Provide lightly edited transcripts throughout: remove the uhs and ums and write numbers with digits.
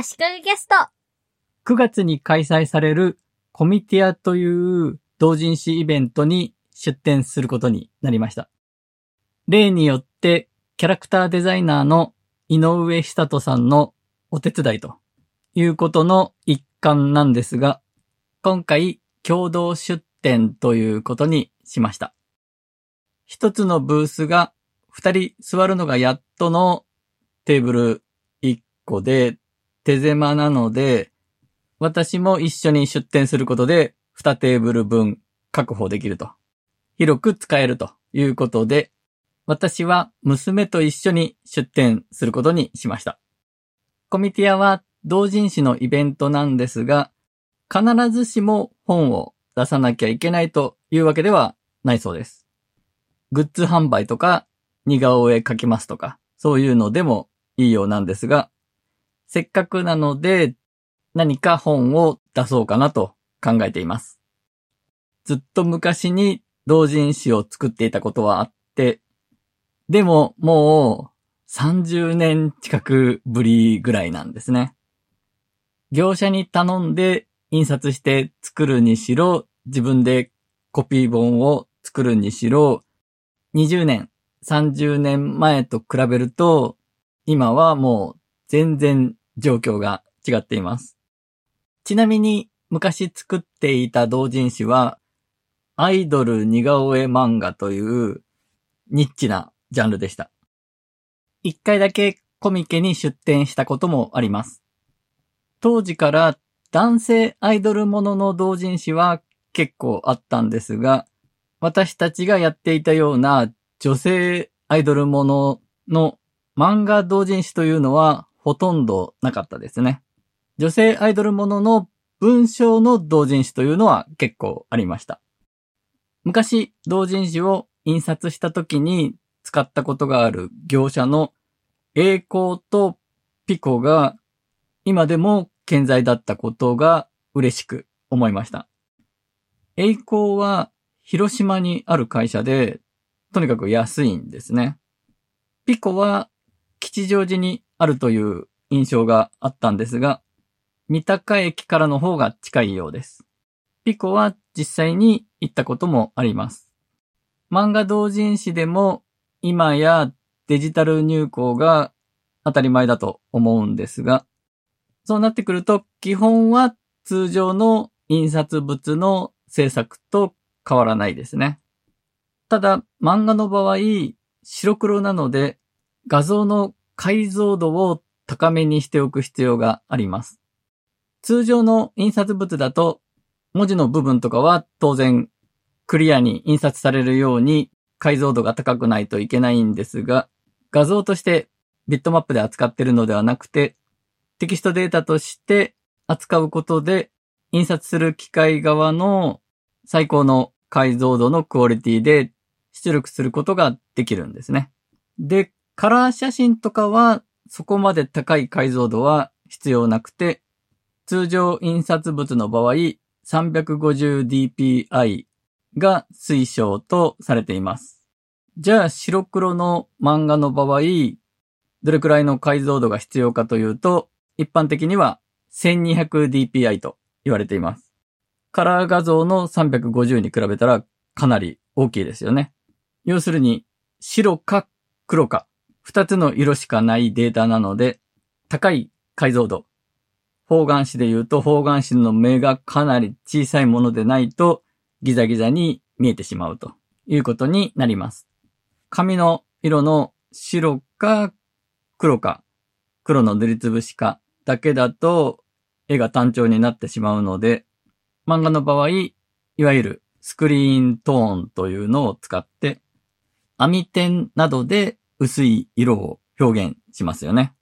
足利キャスト。9月に開催されるコミティアという同人誌イベントに出展することになりました。例によってキャラクターデザイナーの井上久人さんのお手伝いということの一環なんですが、今回共同出展ということにしました。一つのブースが2人座るのがやっとのテーブル1個で手狭なので、私も一緒に出展することで2テーブル分確保できると。広く使えるということで、私は娘と一緒に出展することにしました。コミティアは同人誌のイベントなんですが、必ずしも本を出さなきゃいけないというわけではないそうです。グッズ販売とか似顔絵描きますとかそういうのでもいいようなんですが、せっかくなので何か本を出そうかなと考えています。ずっと昔に同人誌を作っていたことはあって、でももう30年近くぶりぐらいなんですね。業者に頼んで印刷して作るにしろ、自分でコピー本を作るにしろ、20年、30年前と比べると、今はもう全然状況が違っています。ちなみに昔作っていた同人誌は、アイドル似顔絵漫画というニッチなジャンルでした。一回だけコミケに出展したこともあります。当時から男性アイドルものの同人誌は結構あったんですが、私たちがやっていたような女性アイドルものの漫画同人誌というのはほとんどなかったですね。女性アイドルものの文章の同人誌というのは結構ありました。昔同人誌を印刷した時に使ったことがある業者の栄光とピコが今でも健在だったことが嬉しく思いました。栄光は広島にある会社で、とにかく安いんですね。ピコは吉祥寺にあるという印象があったんですが、三鷹駅からの方が近いようです。ピコは実際に行ったこともあります。漫画同人誌でも今やデジタル入稿が当たり前だと思うんですが、そうなってくると基本は通常の印刷物の制作と変わらないですね。ただ漫画の場合白黒なので画像の解像度を高めにしておく必要があります。通常の印刷物だと文字の部分とかは当然クリアに印刷されるように解像度が高くないといけないんですが、画像としてビットマップで扱っているのではなくてテキストデータとして扱うことで、印刷する機械側の最高の解像度のクオリティで出力することができるんですね。で、カラー写真とかはそこまで高い解像度は必要なくて、通常印刷物の場合 350dpi が推奨とされています。じゃあ白黒の漫画の場合、どれくらいの解像度が必要かというと、一般的には 1200dpi と言われています。カラー画像の350に比べたらかなり大きいですよね。要するに白か黒か2つの色しかないデータなので高い解像度。方眼紙で言うと方眼紙の目がかなり小さいものでないとギザギザに見えてしまうということになります。紙の色の白か黒か黒の塗りつぶしかだけだと絵が単調になってしまうので、漫画の場合いわゆるスクリーントーンというのを使って網点などで薄い色を表現しますよね。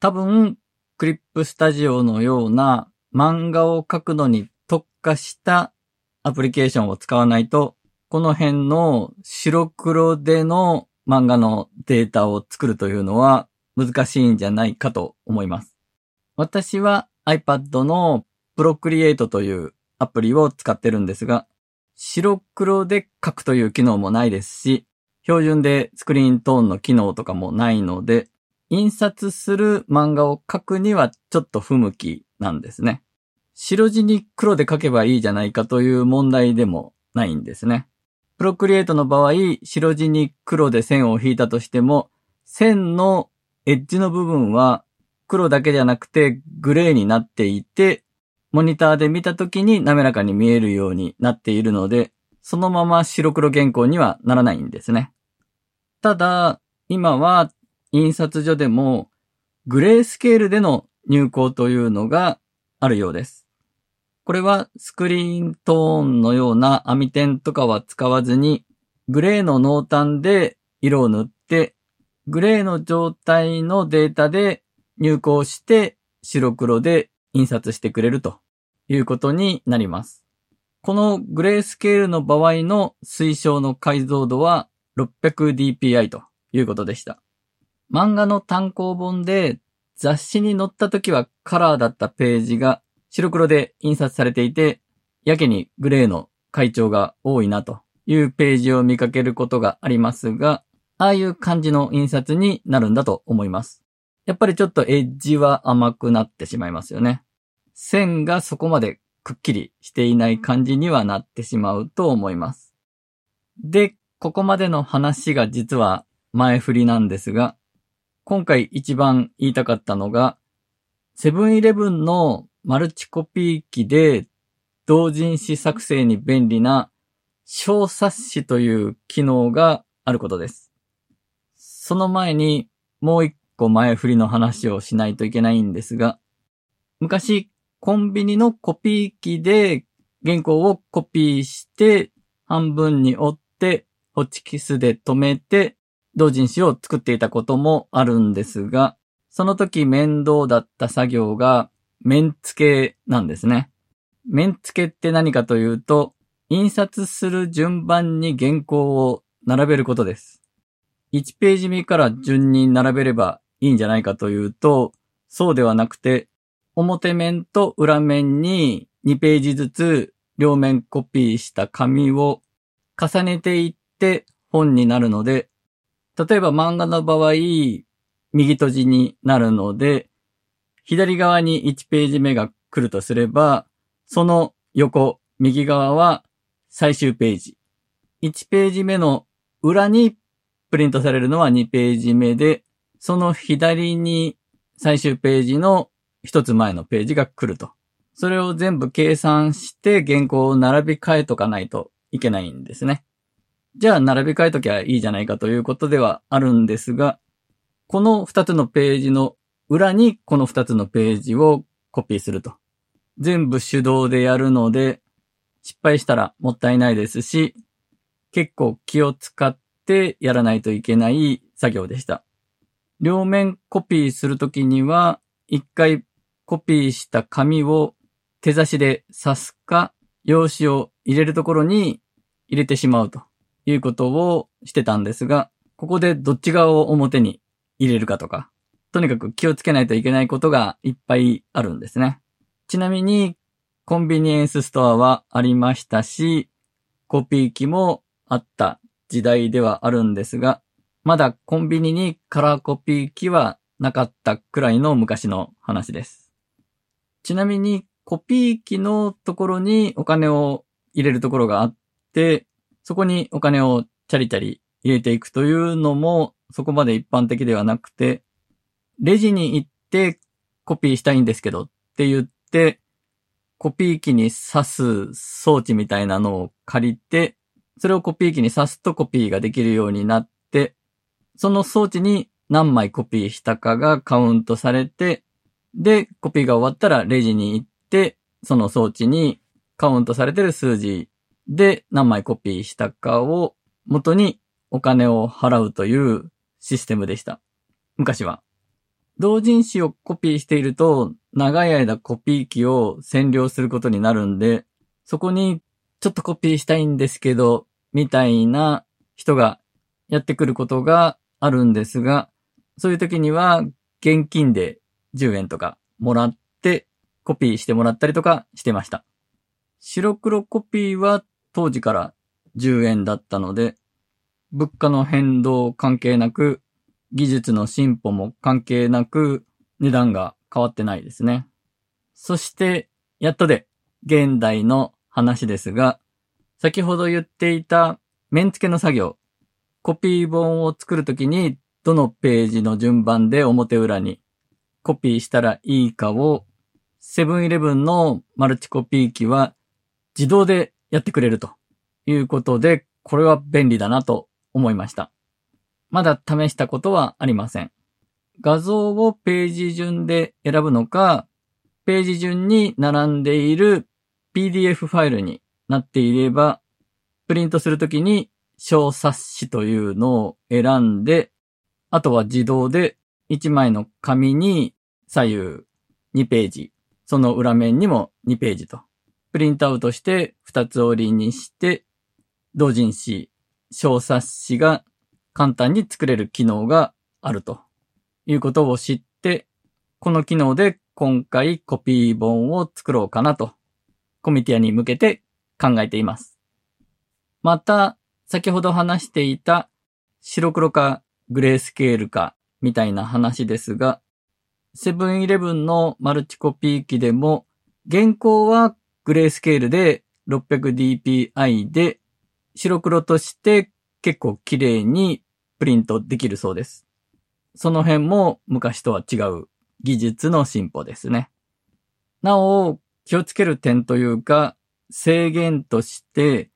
多分クリップスタジオのような漫画を描くのに特化したアプリケーションを使わないとこの辺の白黒での漫画のデータを作るというのは難しいんじゃないかと思います。私は iPad の Procreate というアプリを使ってるんですが、白黒で書くという機能もないですし、標準でスクリーントーンの機能とかもないので、印刷する漫画を描くにはちょっと不向きなんですね。白地に黒で描けばいいじゃないかという問題でもないんですね。Procreateの場合、白地に黒で線を引いたとしても、線のエッジの部分は黒だけじゃなくてグレーになっていて、モニターで見た時に滑らかに見えるようになっているので、そのまま白黒原稿にはならないんですね。ただ、今は印刷所でもグレースケールでの入稿というのがあるようです。これはスクリーントーンのような網点とかは使わずに、グレーの濃淡で色を塗って、グレーの状態のデータで入稿して白黒で印刷してくれるということになります。このグレースケールの場合の推奨の解像度は 600dpi ということでした。漫画の単行本で雑誌に載った時はカラーだったページが白黒で印刷されていて、やけにグレーの階調が多いなというページを見かけることがありますが、ああいう感じの印刷になるんだと思います。やっぱりちょっとエッジは甘くなってしまいますよね。線がそこまでくっきりしていない感じにはなってしまうと思います。で、ここまでの話が実は前振りなんですが、今回一番言いたかったのが、セブンイレブンのマルチコピー機で同人誌作成に便利な小冊子という機能があることです。その前にもう一個前振りの話をしないといけないんですが、昔コンビニのコピー機で原稿をコピーして半分に折ってホチキスで留めて同人誌を作っていたこともあるんですが、その時面倒だった作業が面付けなんですね。面付けって何かというと、印刷する順番に原稿を並べることです。1ページ目から順に並べればいいんじゃないかというと、そうではなくて、表面と裏面に2ページずつ両面コピーした紙を重ねていって本になるので、例えば漫画の場合、右とじになるので、左側に1ページ目が来るとすれば、その横、右側は最終ページ。1ページ目の裏にプリントされるのは2ページ目で、その左に最終ページの一つ前のページが来ると。それを全部計算して原稿を並び替えとかないといけないんですね。じゃあ並び替えときゃいいじゃないかということではあるんですが、この2つのページの裏にこの2つのページをコピーすると。全部手動でやるので、失敗したらもったいないですし、結構気を使ってやらないといけない作業でした。両面コピーするときには、一回コピーした紙を手差しで刺すか、用紙を入れるところに入れてしまうということをしてたんですが、ここでどっち側を表に入れるかとか、とにかく気をつけないといけないことがいっぱいあるんですね。ちなみにコンビニエンスストアはありましたし、コピー機もあった時代ではあるんですが、まだコンビニにカラーコピー機はなかったくらいの昔の話です。ちなみにコピー機のところにお金を入れるところがあって、そこにお金をチャリチャリ入れていくというのもそこまで一般的ではなくて、レジに行ってコピーしたいんですけどって言ってコピー機に挿す装置みたいなのを借りて、それをコピー機に挿すとコピーができるようになって、その装置に何枚コピーしたかがカウントされて、でコピーが終わったらレジに行ってその装置にカウントされてる数字で何枚コピーしたかを元にお金を払うというシステムでした、昔は。同人誌をコピーしていると長い間コピー機を占領することになるんで、そこにちょっとコピーしたいんですけどみたいな人がやってくることがあるんですが、そういう時には現金で10円とかもらってコピーしてもらったりとかしてました。白黒コピーは当時から10円だったので、物価の変動関係なく技術の進歩も関係なく値段が変わってないですね。そしてやっとで現代の話ですが、先ほど言っていた面付けの作業、コピー本を作るときにどのページの順番で表裏にコピーしたらいいかをセブンイレブンのマルチコピー機は自動でやってくれるということで、これは便利だなと思いました。まだ試したことはありません。画像をページ順で選ぶのか、ページ順に並んでいる PDF ファイルになっていれば、プリントするときに小冊子というのを選んで、あとは自動で1枚の紙に左右2ページ、その裏面にも2ページと、プリントアウトして2つ折りにして、同人誌、小冊子が簡単に作れる機能があるということを知って、この機能で今回コピー本を作ろうかなと、コミティアに向けて考えています。また、先ほど話していた白黒かグレースケールかみたいな話ですが、セブンイレブンのマルチコピー機でも、現行はグレースケールで 600dpi で白黒として結構綺麗にプリントできるそうです。その辺も昔とは違う技術の進歩ですね。なお、気をつける点というか、制限として、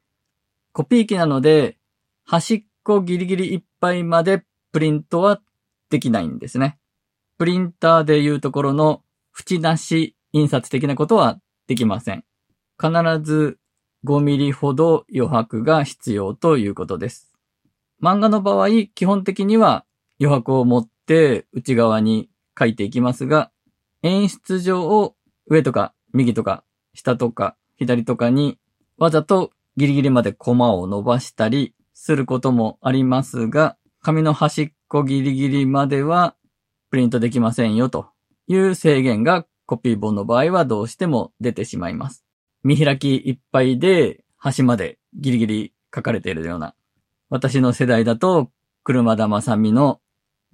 コピー機なので端っこギリギリいっぱいまでプリントはできないんですね。プリンターでいうところの縁なし印刷的なことはできません。必ず5ミリほど余白が必要ということです。漫画の場合、基本的には余白を持って内側に書いていきますが、演出上を上とか右とか下とか左とかにわざとギリギリまでコマを伸ばしたりすることもありますが、紙の端っこギリギリまではプリントできませんよという制限がコピー本の場合はどうしても出てしまいます。見開きいっぱいで端までギリギリ書かれているような、私の世代だと車田正美の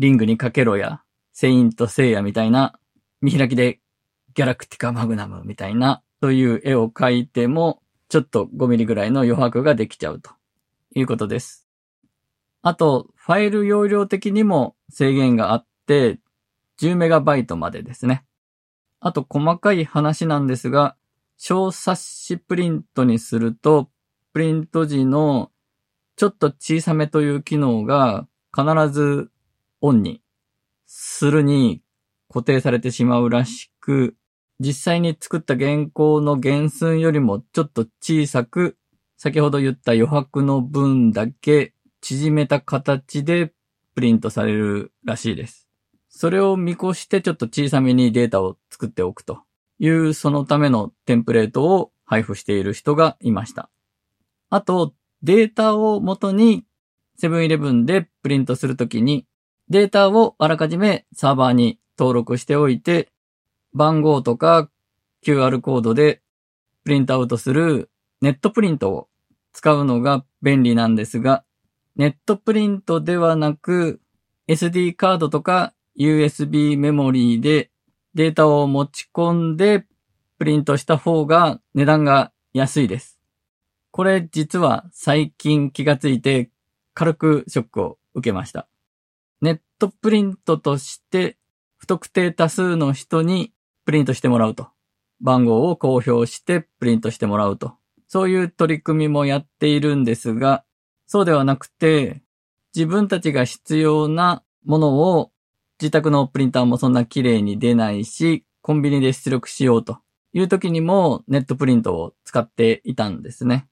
リングにかけろやセイントセイヤみたいな、見開きでギャラクティカマグナムみたいなという絵を描いてもちょっと5ミリぐらいの余白ができちゃうということです。あとファイル容量的にも制限があって 10MB までですね。あと細かい話なんですが、小冊子プリントにすると、プリント時のちょっと小さめという機能が必ずオンにするに固定されてしまうらしく、実際に作った原稿の原寸よりもちょっと小さく、先ほど言った余白の分だけ縮めた形でプリントされるらしいです。それを見越してちょっと小さめにデータを作っておくというそのためのテンプレートを配布している人がいました。あとデータを元にセブンイレブンでプリントするときにデータをあらかじめサーバーに登録しておいて、番号とか QR コードでプリントアウトするネットプリントを使うのが便利なんですが、ネットプリントではなく SD カードとか USB メモリーでデータを持ち込んでプリントした方が値段が安いです。これ実は最近気がついて軽くショックを受けました。ネットプリントとして不特定多数の人にプリントしてもらうと。番号を公表してプリントしてもらうと。そういう取り組みもやっているんですが、そうではなくて自分たちが必要なものを自宅のプリンターもそんな綺麗に出ないし、コンビニで出力しようという時にもネットプリントを使っていたんですね。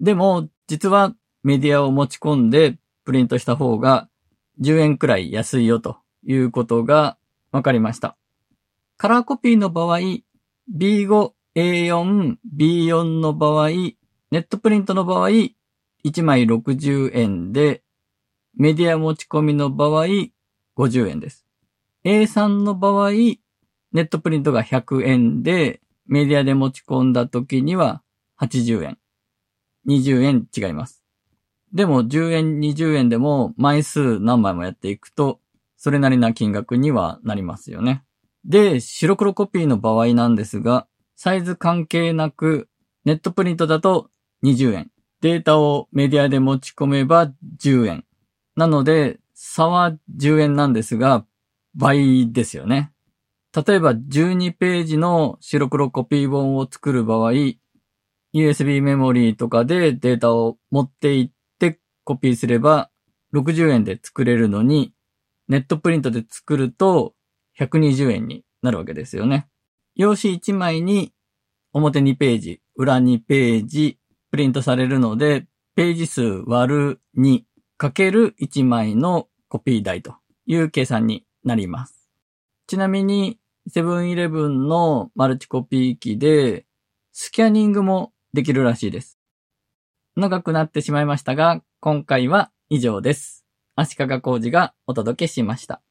でも実はメディアを持ち込んでプリントした方が10円くらい安いよということが分かりました。カラーコピーの場合、B5、A4、B4 の場合、ネットプリントの場合、1枚60円で、メディア持ち込みの場合、50円です。A3 の場合、ネットプリントが100円で、メディアで持ち込んだ時には80円。20円違います。でも10円、20円でも枚数何枚もやっていくと、それなりな金額にはなりますよね。で、白黒コピーの場合なんですが、サイズ関係なく、ネットプリントだと20円。データをメディアで持ち込めば10円。なので、差は10円なんですが、倍ですよね。例えば12ページの白黒コピー本を作る場合、USB メモリーとかでデータを持っていってコピーすれば60円で作れるのに、ネットプリントで作ると120円になるわけですよね。用紙1枚に表2ページ、裏2ページプリントされるので、ページ数割る 2×1 枚のコピー代という計算になります。ちなみにセブンイレブンのマルチコピー機でスキャニングもできるらしいです。長くなってしまいましたが、今回は以上です。足利浩二がお届けしました。